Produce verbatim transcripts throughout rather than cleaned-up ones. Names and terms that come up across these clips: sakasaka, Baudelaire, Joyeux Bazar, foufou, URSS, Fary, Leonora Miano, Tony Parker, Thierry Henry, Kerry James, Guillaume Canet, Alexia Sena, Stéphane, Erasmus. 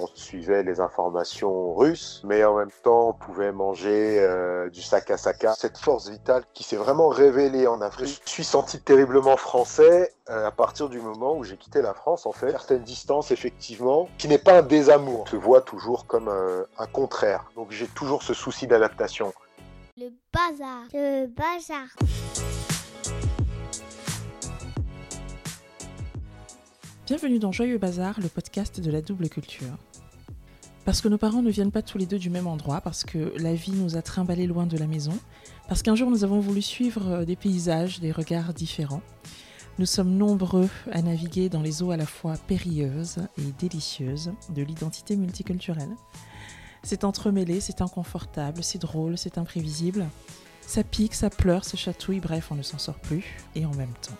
on suivait les informations russes, mais en même temps, on pouvait manger euh, du sakasaka. Cette force vitale qui s'est vraiment révélée en Afrique. Je me suis senti terriblement français euh, à partir du moment où j'ai quitté la France, en fait. Certaines distances, effectivement, qui n'est pas un désamour. On se voit toujours comme euh, un contraire. Donc j'ai toujours ce souci d'adaptation. Le bazar. Le bazar. Bienvenue dans Joyeux Bazar, le podcast de la double culture. Parce que nos parents ne viennent pas tous les deux du même endroit, parce que la vie nous a trimballés loin de la maison, parce qu'un jour nous avons voulu suivre des paysages, des regards différents. Nous sommes nombreux à naviguer dans les eaux à la fois périlleuses et délicieuses de l'identité multiculturelle. C'est entremêlé, c'est inconfortable, c'est drôle, c'est imprévisible. Ça pique, ça pleure, ça chatouille, bref, on ne s'en sort plus. Et en même temps,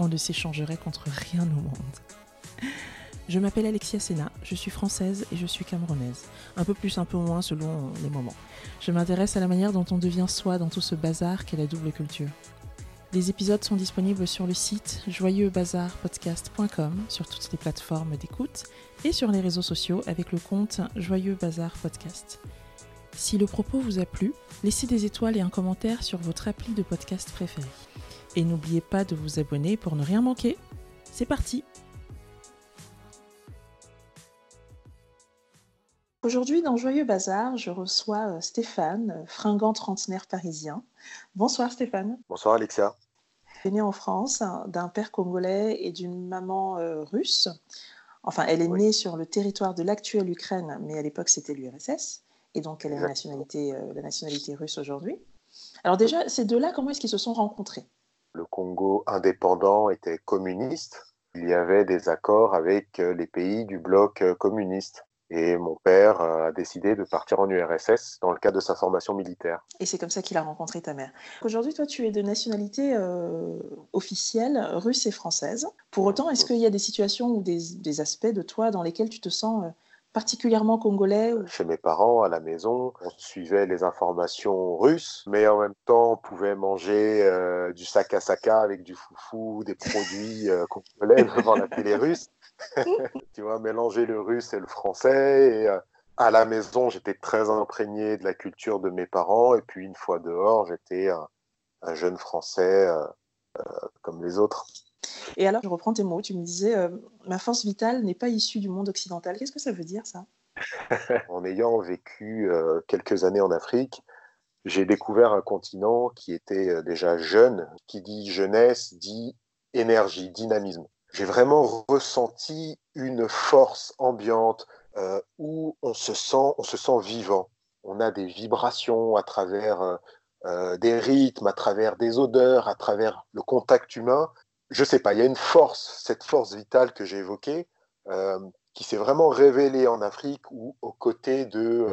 on ne s'échangerait contre rien au monde. Je m'appelle Alexia Sena, je suis française et je suis camerounaise. Un peu plus, un peu moins selon les moments. Je m'intéresse à la manière dont on devient soi dans tout ce bazar qu'est la double culture. Les épisodes sont disponibles sur le site joyeux bazar podcast point com, sur toutes les plateformes d'écoute et sur les réseaux sociaux avec le compte Joyeux Bazar Podcast. Si le propos vous a plu, laissez des étoiles et un commentaire sur votre appli de podcast préféré. Et n'oubliez pas de vous abonner pour ne rien manquer. C'est parti! Aujourd'hui, dans Joyeux Bazar, je reçois Stéphane, fringant trentenaire parisien. Bonsoir Stéphane. Bonsoir Alexia. Elle est née en France d'un père congolais et d'une maman euh, russe. Enfin, elle est oui. née sur le territoire de l'actuelle Ukraine, mais à l'époque, c'était l'U R S S. Et donc, elle a la nationalité, euh, la nationalité russe aujourd'hui. Alors déjà, ces deux-là, comment est-ce qu'ils se sont rencontrés? Le Congo indépendant était communiste. Il y avait des accords avec les pays du bloc communiste. Et mon père a décidé de partir en U R S S dans le cadre de sa formation militaire. Et c'est comme ça qu'il a rencontré ta mère. Aujourd'hui, toi, tu es de nationalité euh, officielle russe et française. Pour autant, est-ce qu'il y a des situations ou des, des aspects de toi dans lesquels tu te sens euh, particulièrement congolais ou... Chez mes parents, à la maison, on suivait les informations russes, mais en même temps, on pouvait manger euh, du sakasaka avec du foufou, des produits euh, congolais devant la télé russe. Tu vois, mélanger le russe et le français. Et, euh, à la maison, j'étais très imprégné de la culture de mes parents. Et puis, une fois dehors, j'étais un, un jeune français euh, euh, comme les autres. Et alors, je reprends tes mots. Tu me disais, euh, ma force vitale n'est pas issue du monde occidental. Qu'est-ce que ça veut dire, ça? En ayant vécu euh, quelques années en Afrique, j'ai découvert un continent qui était déjà jeune. Qui dit jeunesse, dit énergie, dynamisme. J'ai vraiment ressenti une force ambiante euh, où on se sent, on se sent vivant. On a des vibrations à travers euh, des rythmes, à travers des odeurs, à travers le contact humain. Je sais pas, il y a une force, cette force vitale que j'ai évoquée, euh, qui s'est vraiment révélée en Afrique ou aux côtés de,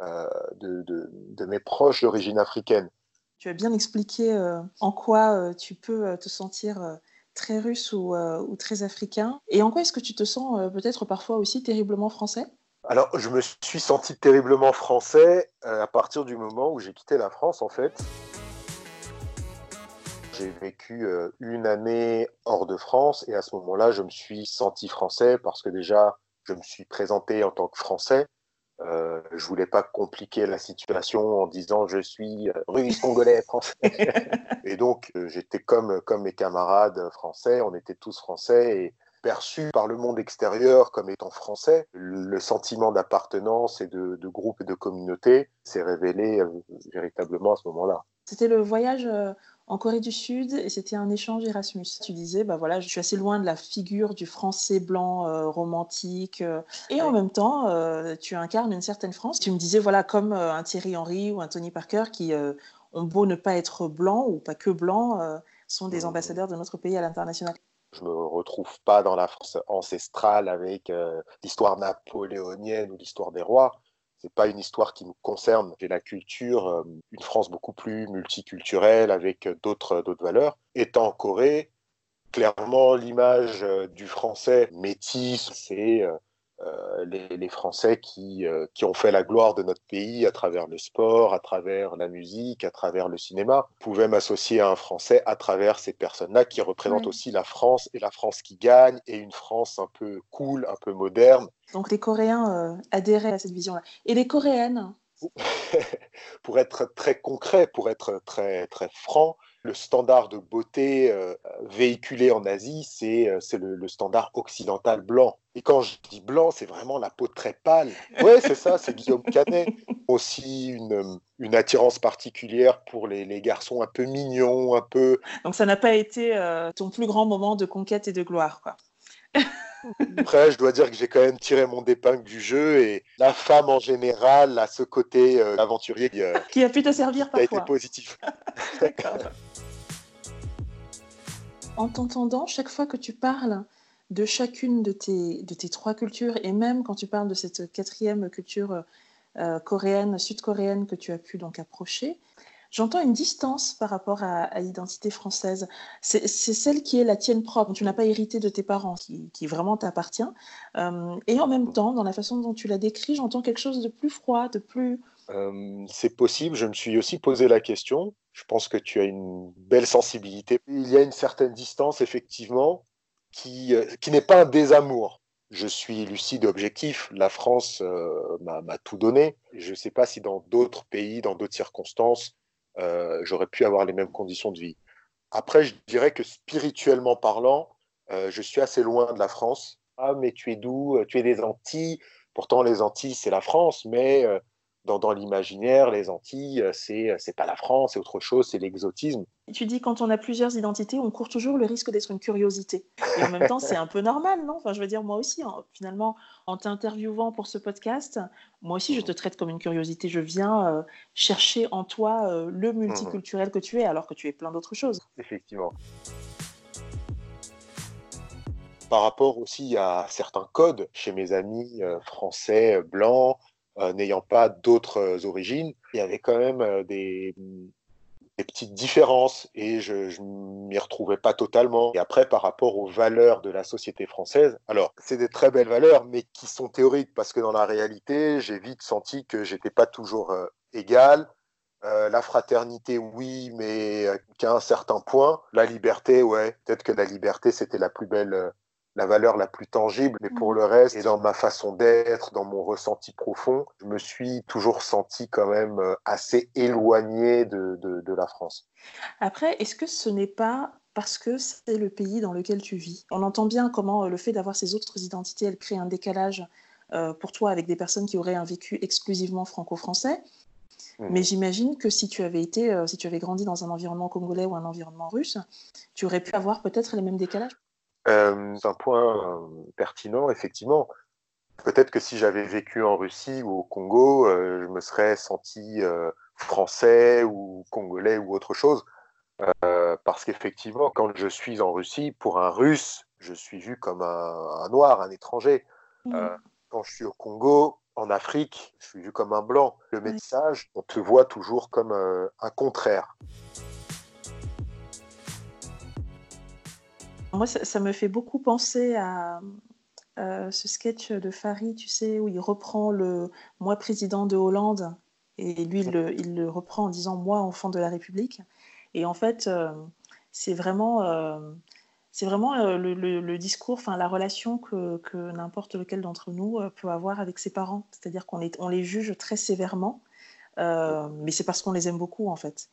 euh, de, de, de mes proches d'origine africaine. Tu as bien expliqué euh, en quoi euh, tu peux euh, te sentir... Euh... très russe ou, euh, ou très africain. Et en quoi est-ce que tu te sens euh, peut-être parfois aussi terriblement français? Alors, je me suis senti terriblement français euh, à partir du moment où j'ai quitté la France, en fait. J'ai vécu euh, une année hors de France et à ce moment-là, je me suis senti français parce que déjà, je me suis présenté en tant que français. Euh, je voulais pas compliquer la situation en disant je suis russe, congolais, français. Et donc euh, j'étais comme comme mes camarades français, on était tous français et perçu par le monde extérieur comme étant français. Le sentiment d'appartenance et de, de groupe et de communauté s'est révélé euh, véritablement à ce moment-là. C'était le voyage euh... en Corée du Sud, et c'était un échange Erasmus. Tu disais, bah voilà, je suis assez loin de la figure du français blanc euh, romantique. Euh, et ouais. en même temps, euh, tu incarnes une certaine France. Tu me disais, voilà, comme euh, un Thierry Henry ou un Tony Parker qui euh, ont beau ne pas être blancs ou pas que blancs, euh, sont des ambassadeurs de notre pays à l'international. Je ne me retrouve pas dans la France ancestrale avec euh, l'histoire napoléonienne ou l'histoire des rois. C'est pas une histoire qui me concerne. J'ai la culture, une France beaucoup plus multiculturelle avec d'autres, d'autres valeurs. Étant en Corée, clairement, l'image du français métis, c'est euh, les, les Français qui, euh, qui ont fait la gloire de notre pays à travers le sport, à travers la musique, à travers le cinéma, pouvaient m'associer à un Français à travers ces personnes-là qui représentent ouais. aussi la France, et la France qui gagne, et une France un peu cool, un peu moderne. Donc les Coréens euh, adhéraient à cette vision-là. Et les Coréennes ? Pour être très concret, pour être très, très franc, le standard de beauté euh, véhiculé en Asie, c'est, c'est le, le standard occidental blanc. Et quand je dis blanc, c'est vraiment la peau très pâle. Oui, c'est ça, c'est Guillaume Canet. Aussi une, une attirance particulière pour les, les garçons un peu mignons, un peu... Donc ça n'a pas été euh, ton plus grand moment de conquête et de gloire, quoi. Après, je dois dire que j'ai quand même tiré mon épingle du jeu, et la femme en général a ce côté euh, aventurier euh, qui a pu te servir parfois. Qui a été positif. D'accord. En t'entendant, chaque fois que tu parles de chacune de tes, de tes trois cultures, et même quand tu parles de cette quatrième culture euh, coréenne, sud-coréenne que tu as pu donc approcher, j'entends une distance par rapport à, à l'identité française. C'est, c'est celle qui est la tienne propre, tu n'as pas hérité de tes parents, qui, qui vraiment t'appartient. Euh, et en même temps, dans la façon dont tu l'as décrit, j'entends quelque chose de plus froid, de plus... Euh, c'est possible, je me suis aussi posé la question. Je pense que tu as une belle sensibilité. Il y a une certaine distance, effectivement, qui, euh, qui n'est pas un désamour. Je suis lucide, objectif. La France euh, m'a, m'a tout donné. Je ne sais pas si dans d'autres pays, dans d'autres circonstances, Euh, j'aurais pu avoir les mêmes conditions de vie. Après, je dirais que spirituellement parlant, euh, je suis assez loin de la France. Ah, mais tu es d'où ? Tu es des Antilles. Pourtant, les Antilles, c'est la France, mais euh, dans, dans l'imaginaire, les Antilles, c'est, c'est pas la France, c'est autre chose, c'est l'exotisme. Tu dis, quand on a plusieurs identités, on court toujours le risque d'être une curiosité. Et en même temps, c'est un peu normal, non ? Enfin, je veux dire, moi aussi, hein, finalement, en t'interviewant pour ce podcast, moi aussi, je te traite comme une curiosité. Je viens euh, chercher en toi euh, le multiculturel que tu es, alors que tu es plein d'autres choses. Effectivement. Par rapport aussi à certains codes, chez mes amis euh, français, blancs, Euh, n'ayant pas d'autres euh, origines, il y avait quand même euh, des, des petites différences, et je ne m'y retrouvais pas totalement. Et après, par rapport aux valeurs de la société française, alors c'est des très belles valeurs, mais qui sont théoriques, parce que dans la réalité, j'ai vite senti que je n'étais pas toujours euh, égal. Euh, la fraternité, oui, mais euh, qu'à un certain point. La liberté, ouais, peut-être que la liberté, c'était la plus belle... Euh, la valeur la plus tangible, mais pour le reste, et dans ma façon d'être, dans mon ressenti profond, je me suis toujours senti quand même assez éloigné de, de, de la France. Après, est-ce que ce n'est pas parce que c'est le pays dans lequel tu vis ? On entend bien comment le fait d'avoir ces autres identités, elle crée un décalage euh, pour toi avec des personnes qui auraient un vécu exclusivement franco-français. Mais j'imagine que si tu avais été, euh, si tu avais grandi dans un environnement congolais ou un environnement russe, tu aurais pu avoir peut-être les mêmes décalages. Euh, c'est un point euh, pertinent, effectivement. Peut-être que si j'avais vécu en Russie ou au Congo, euh, je me serais senti euh, français ou congolais ou autre chose. Euh, parce qu'effectivement, quand je suis en Russie, pour un Russe, je suis vu comme un, un noir, un étranger. Mmh. Euh, quand je suis au Congo, en Afrique, je suis vu comme un blanc. Le message, on te voit toujours comme euh, un contraire. Moi, ça, ça me fait beaucoup penser à euh, ce sketch de Fary, tu sais, où il reprend le « moi président de Hollande » et lui, il le, il le reprend en disant « moi enfant de la République ». Et en fait, euh, c'est vraiment, euh, c'est vraiment euh, le, le, le discours, enfin la relation que, que n'importe lequel d'entre nous euh, peut avoir avec ses parents. C'est-à-dire qu'on les, on les juge très sévèrement, euh, mais c'est parce qu'on les aime beaucoup, en fait.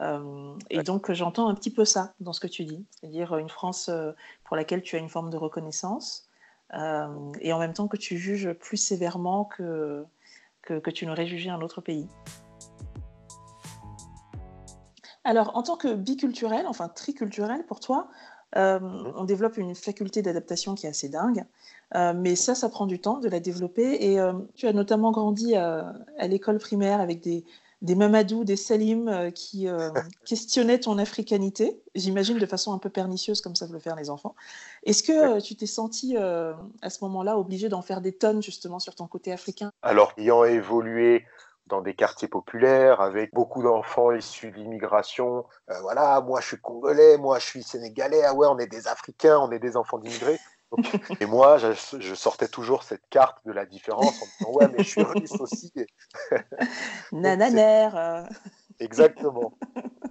Euh, et donc j'entends un petit peu ça dans ce que tu dis, c'est-à-dire une France euh, pour laquelle tu as une forme de reconnaissance euh, et en même temps que tu juges plus sévèrement que, que, que tu n'aurais jugé un autre pays. Alors en tant que biculturel, enfin triculturel pour toi, euh, on développe une faculté d'adaptation qui est assez dingue, euh, mais ça, ça prend du temps de la développer, et euh, tu as notamment grandi à, à l'école primaire avec des... des Mamadou, des Salim euh, qui euh, questionnaient ton africanité, j'imagine de façon un peu pernicieuse comme ça veulent le faire les enfants. Est-ce que euh, tu t'es senti euh, à ce moment-là obligé d'en faire des tonnes justement sur ton côté africain ? Alors, ayant évolué dans des quartiers populaires avec beaucoup d'enfants issus de l'immigration, euh, voilà, moi je suis congolais, moi je suis sénégalais, ah ouais, on est des Africains, on est des enfants d'immigrés. Et moi, je, je sortais toujours cette carte de la différence en me disant « Ouais, mais je suis russe aussi. » Nananère. Exactement.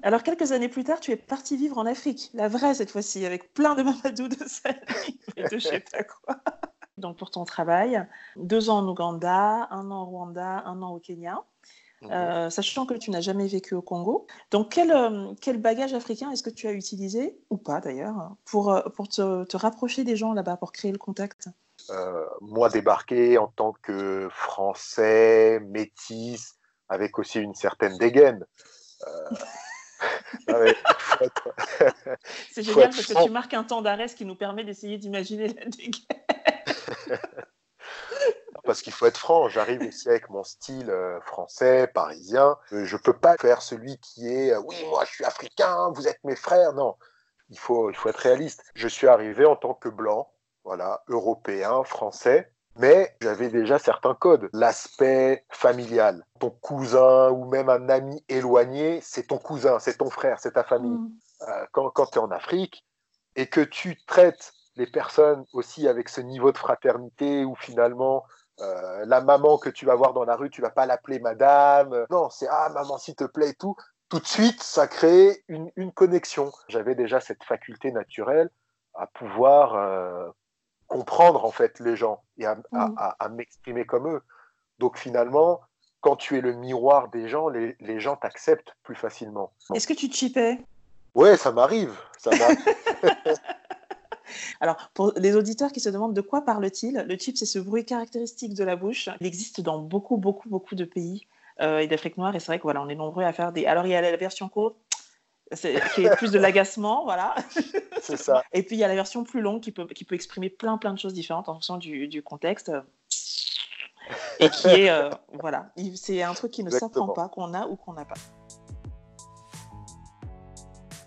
Alors, quelques années plus tard, tu es parti vivre en Afrique, la vraie cette fois-ci, avec plein de Mamadou de Sali et de je sais pas quoi. Donc, pour ton travail, deux ans en Ouganda, un an au Rwanda, un an au Kenya, mmh. euh, sachant que tu n'as jamais vécu au Congo. Donc, quel, euh, quel bagage africain est-ce que tu as utilisé, ou pas d'ailleurs, pour, pour te, te rapprocher des gens là-bas, pour créer le contact ? euh, Moi, débarqué en tant que Français, métis, avec aussi une certaine dégaine. Euh... non, mais... C'est génial parce que tu marques un temps d'arrêt, ce qui nous permet d'essayer d'imaginer la dégaine. Parce qu'il faut être franc, j'arrive aussi avec mon style français, parisien. Je ne peux pas faire celui qui est « Oui, moi je suis africain, vous êtes mes frères ». Non, il faut, il faut être réaliste. Je suis arrivé en tant que blanc, voilà, européen, français. Mais j'avais déjà certains codes. L'aspect familial. Ton cousin ou même un ami éloigné, c'est ton cousin, c'est ton frère, c'est ta famille. Mmh. Euh, quand quand tu es en Afrique et que tu traites les personnes aussi avec ce niveau de fraternité où finalement, euh, la maman que tu vas voir dans la rue, tu vas pas l'appeler madame. Non, c'est « Ah, maman, s'il te plaît » et tout. Tout de suite, ça crée une, une connexion. J'avais déjà cette faculté naturelle à pouvoir... Euh, comprendre en fait les gens et à, mmh. à, à, à m'exprimer comme eux. Donc finalement, quand tu es le miroir des gens, les, les gens t'acceptent plus facilement. Donc. Est-ce que tu chipais ? Ouais, ça m'arrive. Ça m'arrive. Alors, pour les auditeurs qui se demandent de quoi parle-t-il, le chip, c'est ce bruit caractéristique de la bouche. Il existe dans beaucoup, beaucoup, beaucoup de pays euh, et d'Afrique noire. Et c'est vrai qu'on voilà, on est nombreux à faire des... Alors, il y a la version courte, c'est, qui est plus de l'agacement, voilà. C'est ça. Et puis il y a la version plus longue qui peut, qui peut exprimer plein plein de choses différentes en fonction du, du contexte et qui est euh, voilà, c'est un truc qui ne Exactement. S'apprend pas, qu'on a ou qu'on n'a pas.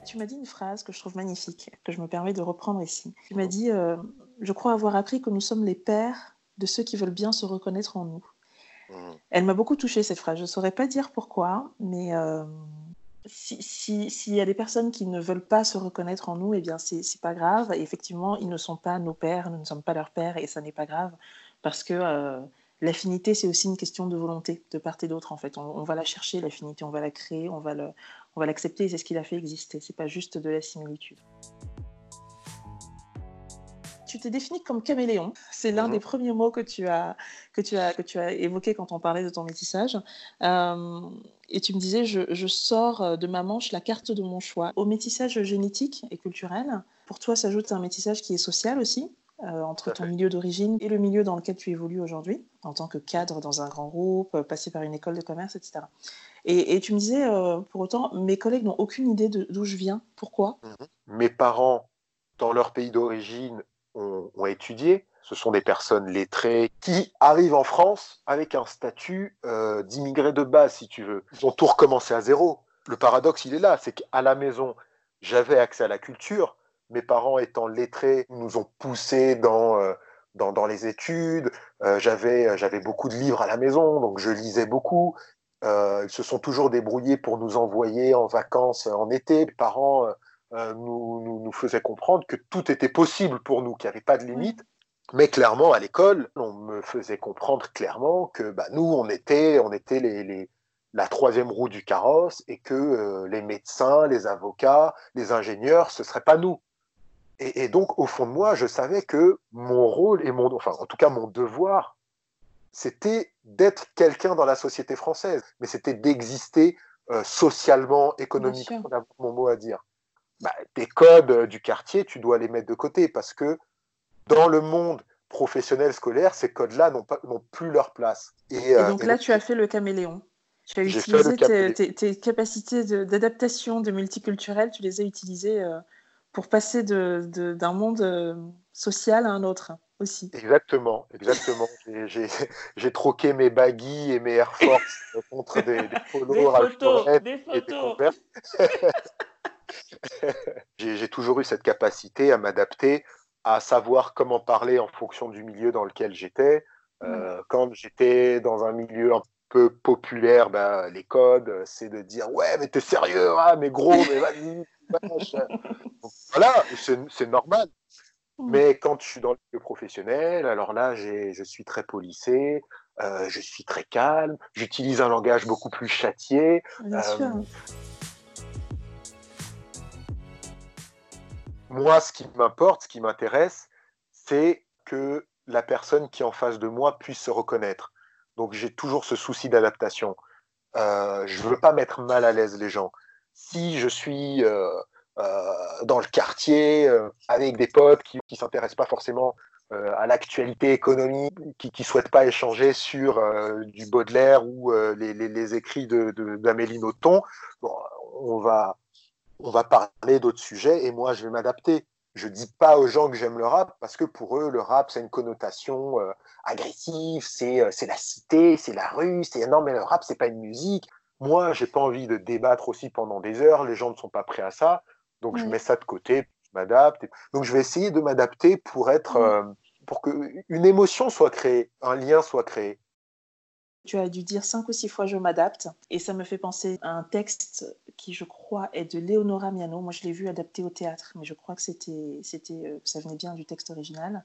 Tu m'as dit une phrase que je trouve magnifique, que je me permets de reprendre ici. Tu m'as dit euh, je crois avoir appris que nous sommes les pères de ceux qui veulent bien se reconnaître en nous. Mmh. Elle m'a beaucoup touchée cette phrase. Je ne saurais pas dire pourquoi, mais euh... Si, si, s'il y a des personnes qui ne veulent pas se reconnaître en nous, eh bien, c'est, c'est pas grave. Et effectivement, ils ne sont pas nos pères, nous ne sommes pas leurs pères, et ça n'est pas grave. Parce que euh, l'affinité, c'est aussi une question de volonté, de part et d'autre, en fait. On, on va la chercher, l'affinité, on va la créer, on va, le, on va l'accepter, et c'est ce qui la fait exister. C'est pas juste de la similitude. Tu t'es défini comme caméléon. C'est l'un mmh. des premiers mots que tu as que tu as que tu as évoqué quand on parlait de ton métissage. Euh, et tu me disais, je, je sors de ma manche la carte de mon choix. Au métissage génétique et culturel, pour toi s'ajoute un métissage qui est social aussi, euh, entre ton milieu d'origine et le milieu dans lequel tu évolues aujourd'hui, en tant que cadre dans un grand groupe, passé par une école de commerce, et cetera. Et, et tu me disais, euh, pour autant, mes collègues n'ont aucune idée de, d'où je viens. Pourquoi ? Mmh. Mes parents, dans leur pays d'origine, Ont, ont étudié. Ce sont des personnes lettrées qui arrivent en France avec un statut euh, d'immigré de base, si tu veux. Ils ont tout recommencé à zéro. Le paradoxe, il est là, c'est qu'à la maison, j'avais accès à la culture. Mes parents, étant lettrés, nous ont poussés dans, euh, dans, dans les études. Euh, j'avais, j'avais beaucoup de livres à la maison, donc je lisais beaucoup. Euh, ils se sont toujours débrouillés pour nous envoyer en vacances en été. Mes parents... Euh, Euh, nous, nous, nous faisait comprendre que tout était possible pour nous, qu'il n'y avait pas de limite. Mais clairement, à l'école, on me faisait comprendre clairement que bah, nous, on était, on était les, les, la troisième roue du carrosse et que euh, les médecins, les avocats, les ingénieurs, ce ne serait pas nous. Et, et donc, au fond de moi, je savais que mon rôle et mon, enfin, en tout cas, mon devoir, c'était d'être quelqu'un dans la société française, mais c'était d'exister euh, socialement, économiquement, d'avoir mon mot à dire. Bah, tes codes du quartier, tu dois les mettre de côté parce que dans le monde professionnel scolaire, ces codes-là n'ont, pas, n'ont plus leur place. Et, et donc euh, là, et... tu as fait le caméléon. Tu as J'ai utilisé tes, tes, tes capacités de, d'adaptation, de multiculturel, tu les as utilisées euh, pour passer de, de, d'un monde euh, social à un autre aussi. Exactement, exactement. j'ai, j'ai, j'ai troqué mes baggies et mes Air Force contre des, des polos, des photos, à des photos. Et des converses. j'ai, j'ai toujours eu cette capacité à m'adapter, à savoir comment parler en fonction du milieu dans lequel j'étais. Euh, mmh. Quand j'étais dans un milieu un peu populaire, bah, les codes, c'est de dire « Ouais, mais t'es sérieux, hein, mais gros, mais vas-y, vache !» Voilà, c'est, c'est normal. Mmh. Mais quand je suis dans le milieu professionnel, alors là, j'ai, je suis très policé, euh, je suis très calme, j'utilise un langage beaucoup plus châtié. Bien euh, sûr. Moi, ce qui m'importe, ce qui m'intéresse, c'est que la personne qui est en face de moi puisse se reconnaître. Donc, j'ai toujours ce souci d'adaptation. Euh, je ne veux pas mettre mal à l'aise les gens. Si je suis euh, euh, dans le quartier euh, avec des potes qui ne s'intéressent pas forcément euh, à l'actualité économique, qui ne souhaitent pas échanger sur euh, du Baudelaire ou euh, les, les, les écrits de, de, d'Amélie Nothomb, bon, on va... on va parler d'autres sujets et moi, je vais m'adapter. Je ne dis pas aux gens que j'aime le rap parce que pour eux, le rap, c'est une connotation euh, agressive, c'est, euh, c'est la cité, c'est la rue, c'est non, mais le rap, ce n'est pas une musique. Moi, je n'ai pas envie de débattre aussi pendant des heures, les gens ne sont pas prêts à ça, donc oui. Je mets ça de côté, je m'adapte. Donc, je vais essayer de m'adapter pour, être, euh, pour qu'une émotion soit créée, un lien soit créé. Tu as dû dire cinq ou six fois « je m'adapte » et ça me fait penser à un texte qui, je crois, est de Leonora Miano. Moi, je l'ai vu adapté au théâtre, mais je crois que c'était, c'était, ça venait bien du texte original.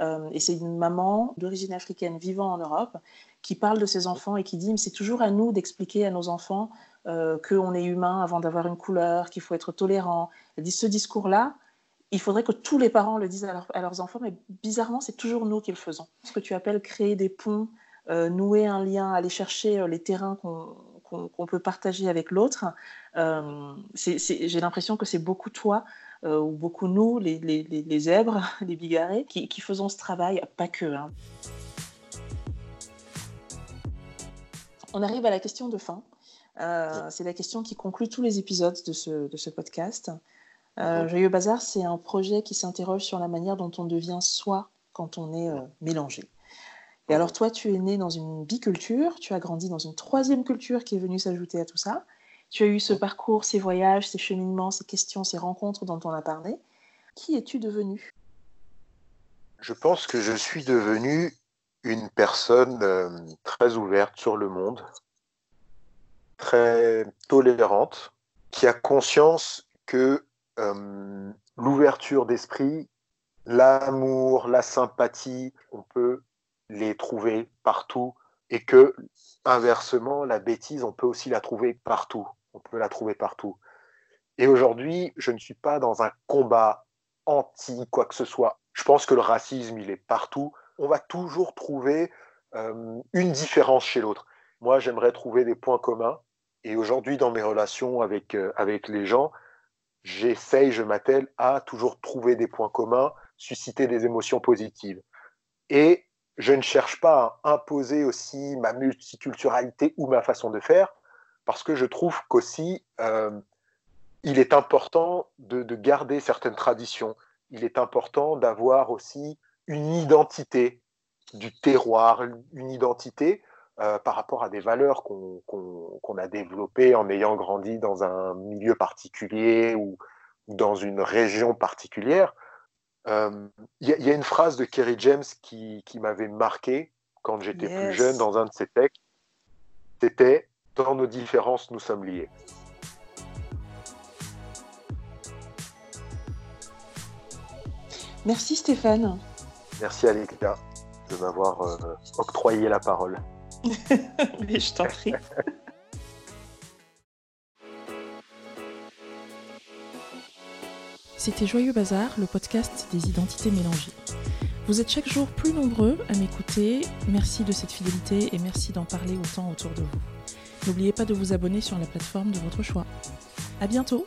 Euh, et c'est une maman d'origine africaine vivant en Europe qui parle de ses enfants et qui dit « c'est toujours à nous d'expliquer à nos enfants euh, qu'on est humain avant d'avoir une couleur, qu'il faut être tolérant ». Elle dit « ce discours-là, il faudrait que tous les parents le disent à, leur, à leurs enfants, mais bizarrement, c'est toujours nous qui le faisons ». Ce que tu appelles « créer des ponts », Euh, nouer un lien, aller chercher euh, les terrains qu'on, qu'on, qu'on peut partager avec l'autre. Euh, c'est, c'est, j'ai l'impression que c'est beaucoup toi, euh, ou beaucoup nous, les, les, les zèbres, les bigarrés, qui, qui faisons ce travail, pas que. Hein. On arrive à la question de fin. Euh, c'est la question qui conclut tous les épisodes de ce, de ce podcast. Euh, Joyeux Bazar, c'est un projet qui s'interroge sur la manière dont on devient soi quand on est euh, mélangé. Et alors toi, tu es né dans une biculture, tu as grandi dans une troisième culture qui est venue s'ajouter à tout ça. Tu as eu ce parcours, ces voyages, ces cheminements, ces questions, ces rencontres dont on a parlé. Qui es-tu devenu ? Je pense que je suis devenu une personne euh, très ouverte sur le monde, très tolérante, qui a conscience que euh, l'ouverture d'esprit, l'amour, la sympathie, on peut les trouver partout et que, inversement, la bêtise, on peut aussi la trouver partout. On peut la trouver partout. Et aujourd'hui, je ne suis pas dans un combat anti quoi que ce soit. Je pense que le racisme, il est partout. On va toujours trouver euh, une différence chez l'autre. Moi, j'aimerais trouver des points communs. Et aujourd'hui, dans mes relations avec, euh, avec les gens, j'essaye, je m'attelle à toujours trouver des points communs, susciter des émotions positives. Et je ne cherche pas à imposer aussi ma multiculturalité ou ma façon de faire, parce que je trouve qu'aussi, euh, il est important de, de garder certaines traditions. Il est important d'avoir aussi une identité du terroir, une identité euh, par rapport à des valeurs qu'on, qu'on, qu'on a développées en ayant grandi dans un milieu particulier ou, ou dans une région particulière. Il euh, y, y a une phrase de Kerry James qui, qui m'avait marqué quand j'étais yes. plus jeune dans un de ses textes. C'était « Dans nos différences, nous sommes liés ». Merci Stéphane. Merci Alexia de m'avoir euh, octroyé la parole. Mais je t'en prie. C'était Joyeux Bazar, le podcast des identités mélangées. Vous êtes chaque jour plus nombreux à m'écouter. Merci de cette fidélité et merci d'en parler autant autour de vous. N'oubliez pas de vous abonner sur la plateforme de votre choix. À bientôt!